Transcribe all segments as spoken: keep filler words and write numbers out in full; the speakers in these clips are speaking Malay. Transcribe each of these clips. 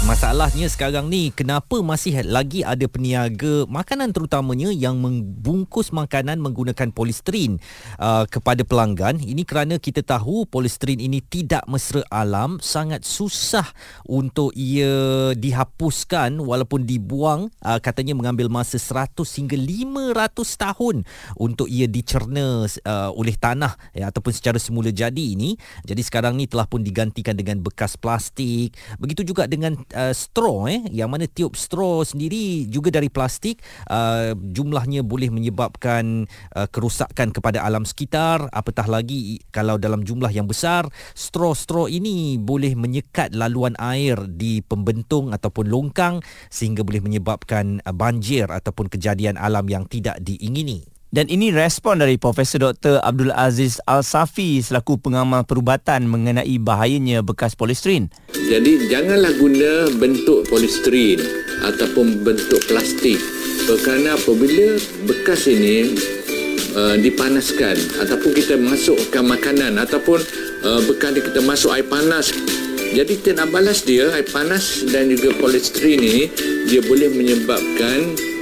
Masalahnya sekarang ni, kenapa masih lagi ada peniaga makanan terutamanya yang membungkus makanan menggunakan polisterin uh, kepada pelanggan? Ini kerana kita tahu polisterin ini tidak mesra alam, sangat susah untuk ia dihapuskan walaupun dibuang. Uh, katanya mengambil masa seratus hingga lima ratus tahun untuk ia dicerna uh, oleh tanah ya, ataupun secara semula jadi ini. Jadi sekarang ni telah pun digantikan dengan bekas plastik. Begitu juga dengan Uh, straw eh, yang mana tiup straw sendiri juga dari plastik. Uh, jumlahnya boleh menyebabkan uh, kerosakan kepada alam sekitar, apatah lagi kalau dalam jumlah yang besar. Straw-straw ini boleh menyekat laluan air di pembentung ataupun longkang sehingga boleh menyebabkan uh, banjir ataupun kejadian alam yang tidak diingini. Dan ini respon dari Profesor Dr Abdul Aziz Al-Safi selaku pengamal perubatan mengenai bahayanya bekas polisterin. Jadi janganlah guna bentuk polisterin ataupun bentuk plastik, kerana apabila bekas ini uh, dipanaskan ataupun kita masukkan makanan ataupun uh, bekas kita masuk air panas, jadi kita nak balas dia air panas, dan juga polisterin ini dia boleh menyebabkan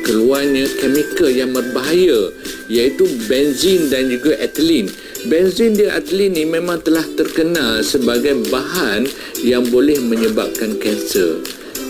keluarnya kimia yang berbahaya, iaitu benzin dan juga ethylene. Benzin dan ethylene ni memang telah terkenal sebagai bahan yang boleh menyebabkan kanser.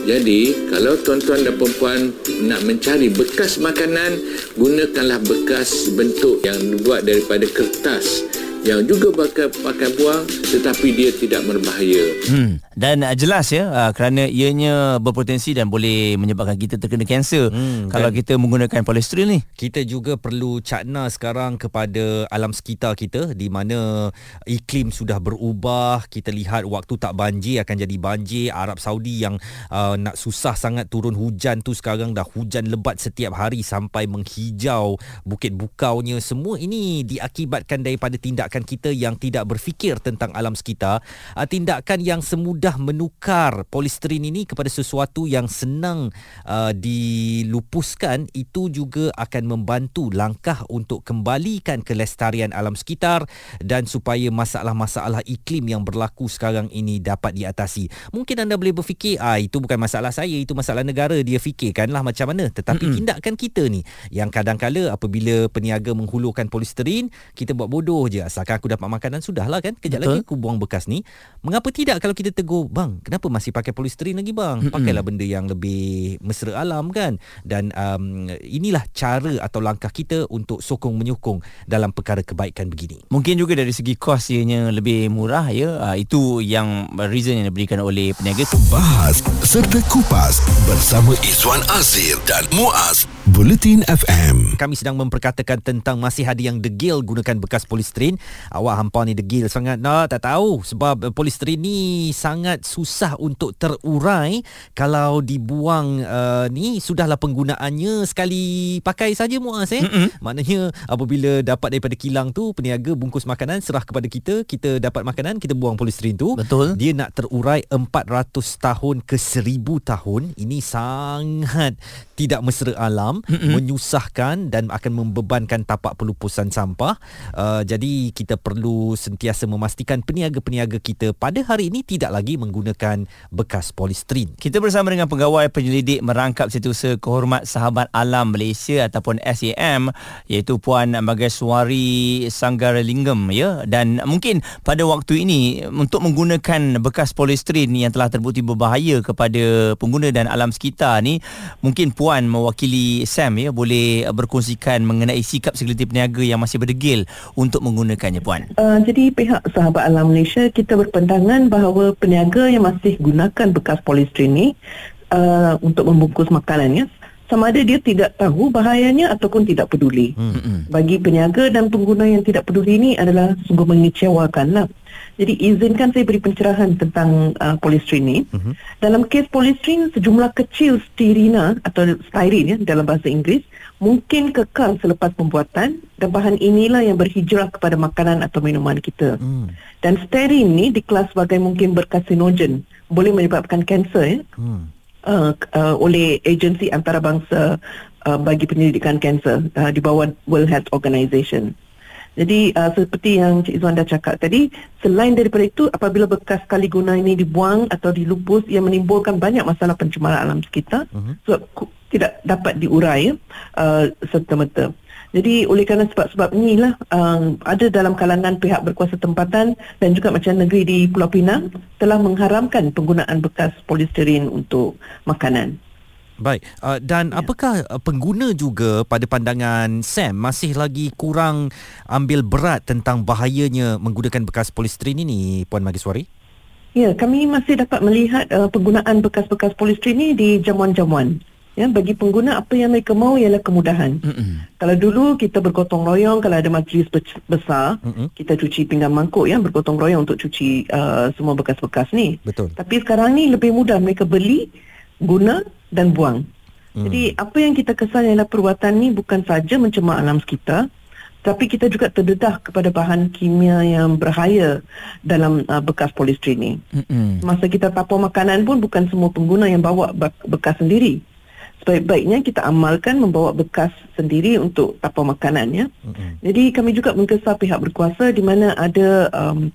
Jadi, kalau tuan-tuan dan puan-puan nak mencari bekas makanan, gunakanlah bekas bentuk yang dibuat daripada kertas, yang juga bakal pakai buang tetapi dia tidak berbahaya. Hmm. Dan uh, jelas ya uh, kerana ianya berpotensi dan boleh menyebabkan kita terkena kanser hmm, kalau kita menggunakan polisterin ni. Kita juga perlu cakna sekarang kepada alam sekitar kita, di mana iklim sudah berubah. Kita lihat waktu tak banjir akan jadi banjir. Arab Saudi yang uh, nak susah sangat turun hujan tu, sekarang dah hujan lebat setiap hari sampai menghijau bukit bukaunya. Semua ini diakibatkan daripada tindak tindakan kita yang tidak berfikir tentang alam sekitar, tindakan yang semudah menukar polisterin ini kepada sesuatu yang senang uh, dilupuskan, itu juga akan membantu langkah untuk kembalikan kelestarian alam sekitar dan supaya masalah-masalah iklim yang berlaku sekarang ini dapat diatasi. Mungkin anda boleh berfikir, ah itu bukan masalah saya, itu masalah negara, dia fikirkanlah macam mana. Tetapi mm-hmm. tindakan kita ni yang kadang-kala apabila peniaga menghulurkan polisterin, kita buat bodoh je. Asalkan aku dapat makanan, sudahlah kan. Kejap Betul. lagi aku buang bekas ni. Mengapa tidak kalau kita tegur, bang, kenapa masih pakai polisterin lagi bang? Pakailah benda yang lebih mesra alam kan. Dan um, inilah cara atau langkah kita untuk sokong-menyokong dalam perkara kebaikan begini. Mungkin juga dari segi kos ianya lebih murah ya. Itu yang reason yang diberikan oleh peniaga. Bahas serta kupas bersama Izwan Azir dan Muaz, Bulletin F M. Kami sedang memperkatakan tentang masih ada yang degil gunakan bekas polisterin. Awak hampa ni degil sangat. Nah, tak tahu sebab polisterin ni sangat susah untuk terurai. Kalau dibuang uh, ni, sudahlah penggunaannya sekali pakai saja Muaz eh. Mm-hmm. Maknanya apabila dapat daripada kilang tu, peniaga bungkus makanan serah kepada kita, kita dapat makanan, kita buang polisterin tu. Betul. Dia nak terurai empat ratus tahun ke seribu tahun. Ini sangat tidak mesra alam, Mm-mm. menyusahkan dan akan membebankan tapak pelupusan sampah. Uh, jadi kita perlu sentiasa memastikan peniaga-peniaga kita pada hari ini tidak lagi menggunakan bekas polisterin. Kita bersama dengan pegawai penyelidik merangkap setiausaha kehormat Sahabat Alam Malaysia ataupun S A M, iaitu Puan Magaswari Sanggaralingam ya. Dan mungkin pada waktu ini untuk menggunakan bekas polisterin yang telah terbukti berbahaya kepada pengguna dan alam sekitar ni, mungkin Puan mewakili Sam ya, boleh berkongsikan mengenai sikap segelintir peniaga yang masih berdegil untuk menggunakannya Puan. Uh, jadi pihak Sahabat Alam Malaysia, kita berpandangan bahawa peniaga yang masih gunakan bekas polisterin ni uh, untuk membungkus makanannya, sama ada dia tidak tahu bahayanya ataupun tidak peduli. Mm-hmm. Bagi peniaga dan pengguna yang tidak peduli ini adalah sungguh mengecewakan lah. Jadi izinkan saya beri pencerahan tentang uh, polisterin ini. Mm-hmm. Dalam kes polisterin, sejumlah kecil stirina atau styrin ya, dalam bahasa Inggeris, mungkin kekal selepas pembuatan, dan bahan inilah yang berhijrah kepada makanan atau minuman kita. Mm. Dan styrin ini dikelas sebagai mungkin berkarsinogen, boleh menyebabkan kanser ya. Mm. Uh, uh, oleh agensi antarabangsa uh, bagi penyelidikan kanser uh, di bawah World Health Organization. Jadi uh, seperti yang Cik Izwan dah cakap tadi, selain daripada itu, apabila bekas kali guna ini dibuang atau dilupus, ia menimbulkan banyak masalah pencemaran alam sekitar uh-huh. sebab so, tidak dapat diurai uh, serta-merta. Jadi oleh kerana sebab-sebab inilah uh, ada dalam kalangan pihak berkuasa tempatan dan juga macam negeri di Pulau Pinang telah mengharamkan penggunaan bekas polisterin untuk makanan. Baik, uh, dan ya. Apakah pengguna juga pada pandangan Sam masih lagi kurang ambil berat tentang bahayanya menggunakan bekas polisterin ini, Puan Magaswari? Ya, kami masih dapat melihat uh, penggunaan bekas-bekas polisterin ini di jamuan-jamuan. Ya, bagi pengguna, apa yang mereka mahu ialah kemudahan. Mm-hmm. Kalau dulu kita bergotong royong, kalau ada majlis besar, mm-hmm. kita cuci pinggan mangkuk yang bergotong royong untuk cuci uh, semua bekas-bekas ni. Betul. Tapi sekarang ni lebih mudah, mereka beli, guna dan buang. Mm. Jadi apa yang kita kesan ialah perbuatan ni bukan saja mencemar alam sekitar, tapi kita juga terdedah kepada bahan kimia yang berbahaya dalam uh, bekas polisterin ni. Mm-hmm. Masa kita tapau makanan pun bukan semua pengguna yang bawa bekas sendiri. Sebaik-baiknya kita amalkan membawa bekas sendiri untuk tapau makanan, ya. Mm-hmm. Jadi kami juga menggesa pihak berkuasa di mana ada um,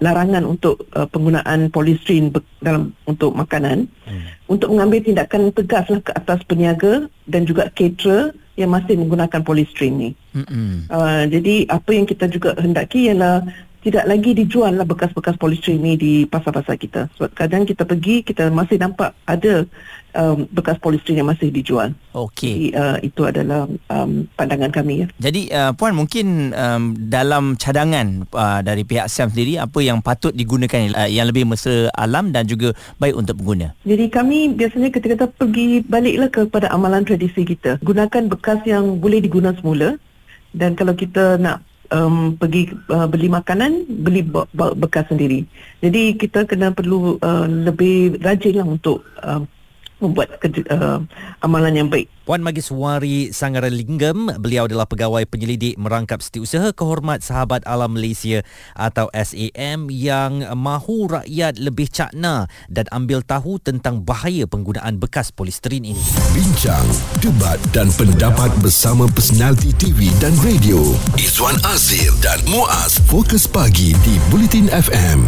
larangan untuk uh, penggunaan polisterin be- dalam untuk makanan mm. untuk mengambil tindakan tegaslah ke atas peniaga dan juga caterer yang masih menggunakan polisterin ni. Mm-hmm. Uh, jadi apa yang kita juga hendaki ialah tidak lagi dijuallah bekas-bekas polisterin ini di pasar-pasar kita. Sebab kadang kita pergi, kita masih nampak ada um, bekas polisterin yang masih dijual. Okey. Jadi uh, itu adalah um, pandangan kami. Ya. Jadi uh, Puan, mungkin um, dalam cadangan uh, dari pihak S A M sendiri, apa yang patut digunakan uh, yang lebih mesra alam dan juga baik untuk pengguna? Jadi kami biasanya ketika pergi baliklah kepada amalan tradisi kita. Gunakan bekas yang boleh diguna semula. Dan kalau kita nak Um, pergi uh, beli makanan, beli be- be- bekas sendiri. Jadi kita kena perlu uh, lebih rajinlah untuk uh, membuat kerja, uh, amalan yang baik. Puan Magaswari Sanggaralingam, beliau adalah pegawai penyelidik merangkap setiausaha kehormat Sahabat Alam Malaysia atau S A M yang mahu rakyat lebih cakna dan ambil tahu tentang bahaya penggunaan bekas polisterin ini. Bincang, debat dan pendapat bersama personaliti T V dan radio. Izwan Azir dan Muaz, Fokus Pagi di Bulletin F M.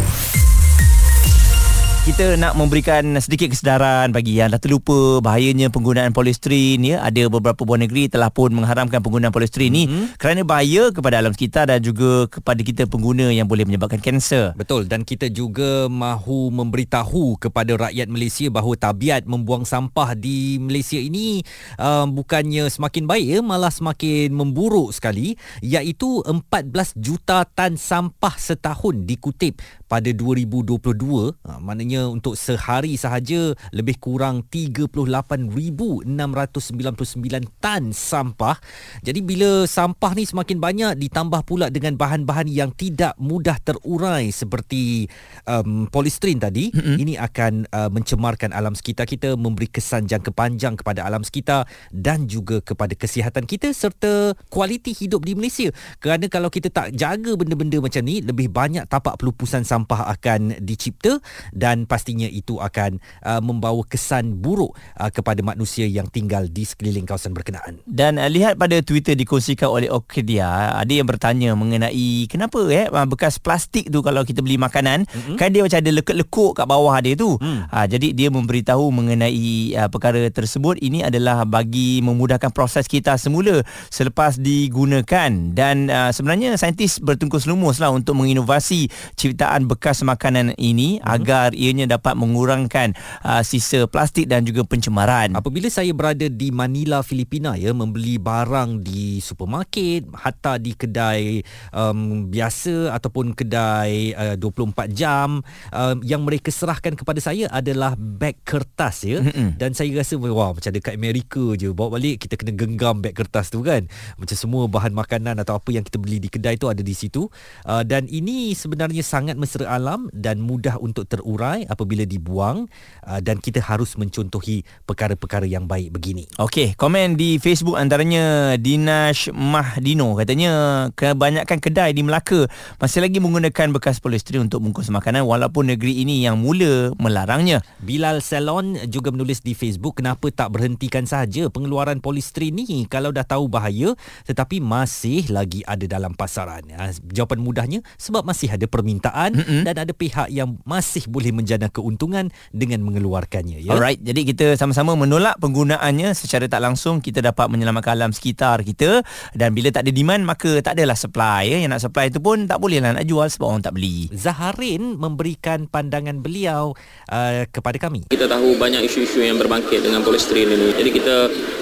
Kita nak memberikan sedikit kesedaran bagi yang dah terlupa bahayanya penggunaan polisterin, ya. Ada beberapa buah negeri telah pun mengharamkan penggunaan polisterin ni mm-hmm. kerana bahaya kepada alam sekitar dan juga kepada kita pengguna yang boleh menyebabkan kanser. Betul, dan kita juga mahu memberitahu kepada rakyat Malaysia bahawa tabiat membuang sampah di Malaysia ini uh, bukannya semakin baik, ya, malah semakin memburuk sekali, iaitu empat belas juta tan sampah setahun dikutip pada dua ribu dua puluh dua. Ha, maknanya untuk sehari sahaja lebih kurang tiga puluh lapan ribu enam ratus sembilan puluh sembilan tan sampah. Jadi bila sampah ni semakin banyak ditambah pula dengan bahan-bahan yang tidak mudah terurai seperti um, polisterin tadi, mm-hmm. ini akan uh, mencemarkan alam sekitar kita, memberi kesan jangka panjang kepada alam sekitar dan juga kepada kesihatan kita serta kualiti hidup di Malaysia. Kerana kalau kita tak jaga benda-benda macam ni, lebih banyak tapak pelupusan sampah akan dicipta dan dan pastinya itu akan uh, membawa kesan buruk uh, kepada manusia yang tinggal di sekeliling kawasan berkenaan. Dan uh, lihat pada Twitter dikongsikan oleh Okedia, ada yang bertanya mengenai kenapa eh bekas plastik tu kalau kita beli makanan, mm-hmm. kan dia macam ada lekuk-lekuk kat bawah dia tu. Mm. Uh, jadi dia memberitahu mengenai uh, perkara tersebut. Ini adalah bagi memudahkan proses kita semula selepas digunakan. Dan uh, sebenarnya saintis bertungkus lumuslah untuk menginovasi ciptaan bekas makanan ini mm-hmm. agar ianya dapat mengurangkan uh, sisa plastik dan juga pencemaran. Apabila saya berada di Manila, Filipina, ya, membeli barang di supermarket, hatta di kedai um, biasa ataupun kedai uh, dua puluh empat jam, um, yang mereka serahkan kepada saya adalah beg kertas, ya. Mm-mm. Dan saya rasa wah, macam dekat Amerika je, bawa balik kita kena genggam beg kertas tu kan. Macam semua bahan makanan atau apa yang kita beli di kedai tu ada di situ. Uh, dan ini sebenarnya sangat mesra alam dan mudah untuk terurai apabila dibuang, uh, dan kita harus mencontohi perkara-perkara yang baik begini. Okey, komen di Facebook antaranya Dinash Mahdino katanya kebanyakan kedai di Melaka masih lagi menggunakan bekas polisterin untuk bungkus makanan walaupun negeri ini yang mula melarangnya. Bilal Salon juga menulis di Facebook, kenapa tak berhentikan sahaja pengeluaran polisterin ni kalau dah tahu bahaya tetapi masih lagi ada dalam pasaran. Ha, jawapan mudahnya sebab masih ada permintaan, mm-hmm, dan ada pihak yang masih boleh menjana keuntungan dengan mengeluarkannya, ya? Alright, jadi kita sama-sama menolak penggunaannya. Secara tak langsung kita dapat menyelamatkan alam sekitar kita, dan bila tak ada demand maka tak adalah supply, ya? Yang nak supply itu pun tak bolehlah nak jual sebab orang tak beli. Zaharin memberikan pandangan beliau uh, kepada kami. Kita tahu banyak isu-isu yang berbangkit dengan polisterin ini. Jadi kita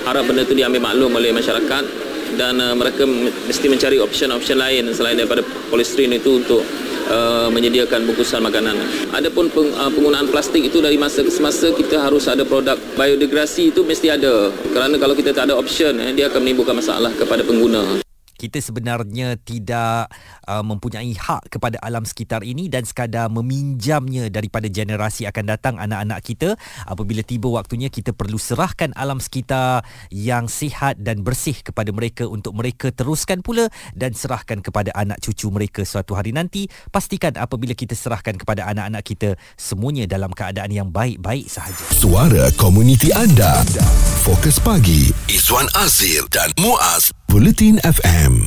harap benda itu diambil maklum oleh masyarakat, dan uh, mereka mesti mencari option-option lain selain daripada polisterin itu untuk uh, menyediakan bungkusan makanan. Adapun peng, uh, penggunaan plastik itu dari masa ke semasa kita harus ada produk biodegradasi, itu mesti ada. Kerana kalau kita tak ada option, eh, dia akan menimbulkan masalah kepada pengguna. Kita sebenarnya tidak uh, mempunyai hak kepada alam sekitar ini dan sekadar meminjamnya daripada generasi akan datang, anak-anak kita. Apabila tiba waktunya, kita perlu serahkan alam sekitar yang sihat dan bersih kepada mereka untuk mereka teruskan pula dan serahkan kepada anak cucu mereka suatu hari nanti. Pastikan apabila kita serahkan kepada anak-anak kita, semuanya dalam keadaan yang baik-baik sahaja. Suara komuniti anda. Fokus Pagi, Izwan Azir dan Muaz, Bulletin F M.